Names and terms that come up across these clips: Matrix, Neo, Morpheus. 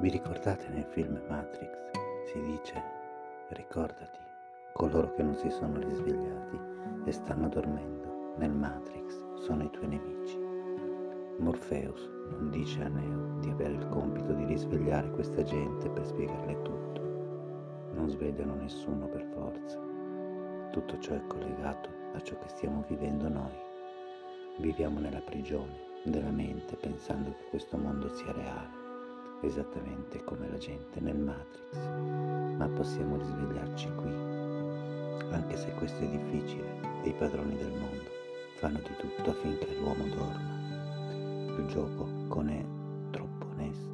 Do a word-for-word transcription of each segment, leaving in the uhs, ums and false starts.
Vi ricordate nel film Matrix? Si dice, ricordati, coloro che non si sono risvegliati e stanno dormendo nel Matrix sono i tuoi nemici. Morpheus non dice a Neo di avere il compito di risvegliare questa gente per spiegarle tutto. Non svegliano nessuno per forza. Tutto ciò è collegato a ciò che stiamo vivendo noi. Viviamo nella prigione della mente pensando che questo mondo sia reale, esattamente come la gente nel Matrix, ma possiamo risvegliarci qui, anche se questo è difficile. E i padroni del mondo fanno di tutto affinché l'uomo dorma. Il gioco non è troppo onesto,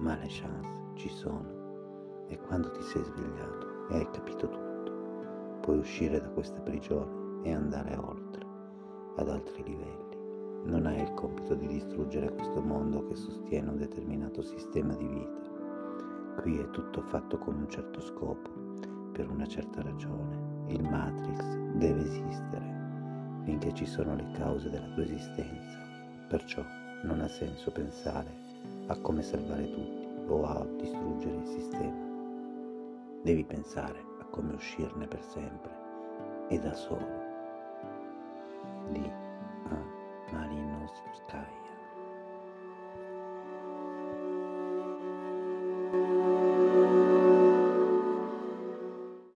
ma le chance ci sono, e quando ti sei svegliato e hai capito tutto, puoi uscire da questa prigione e andare oltre, ad altri livelli. Non hai il compito di distruggere questo mondo che sostiene un determinato sistema di vita. Qui è tutto fatto con un certo scopo, per una certa ragione. Il Matrix deve esistere, finché ci sono le cause della tua esistenza. Perciò non ha senso pensare a come salvare tutti o a distruggere il sistema. Devi pensare a come uscirne per sempre e da solo.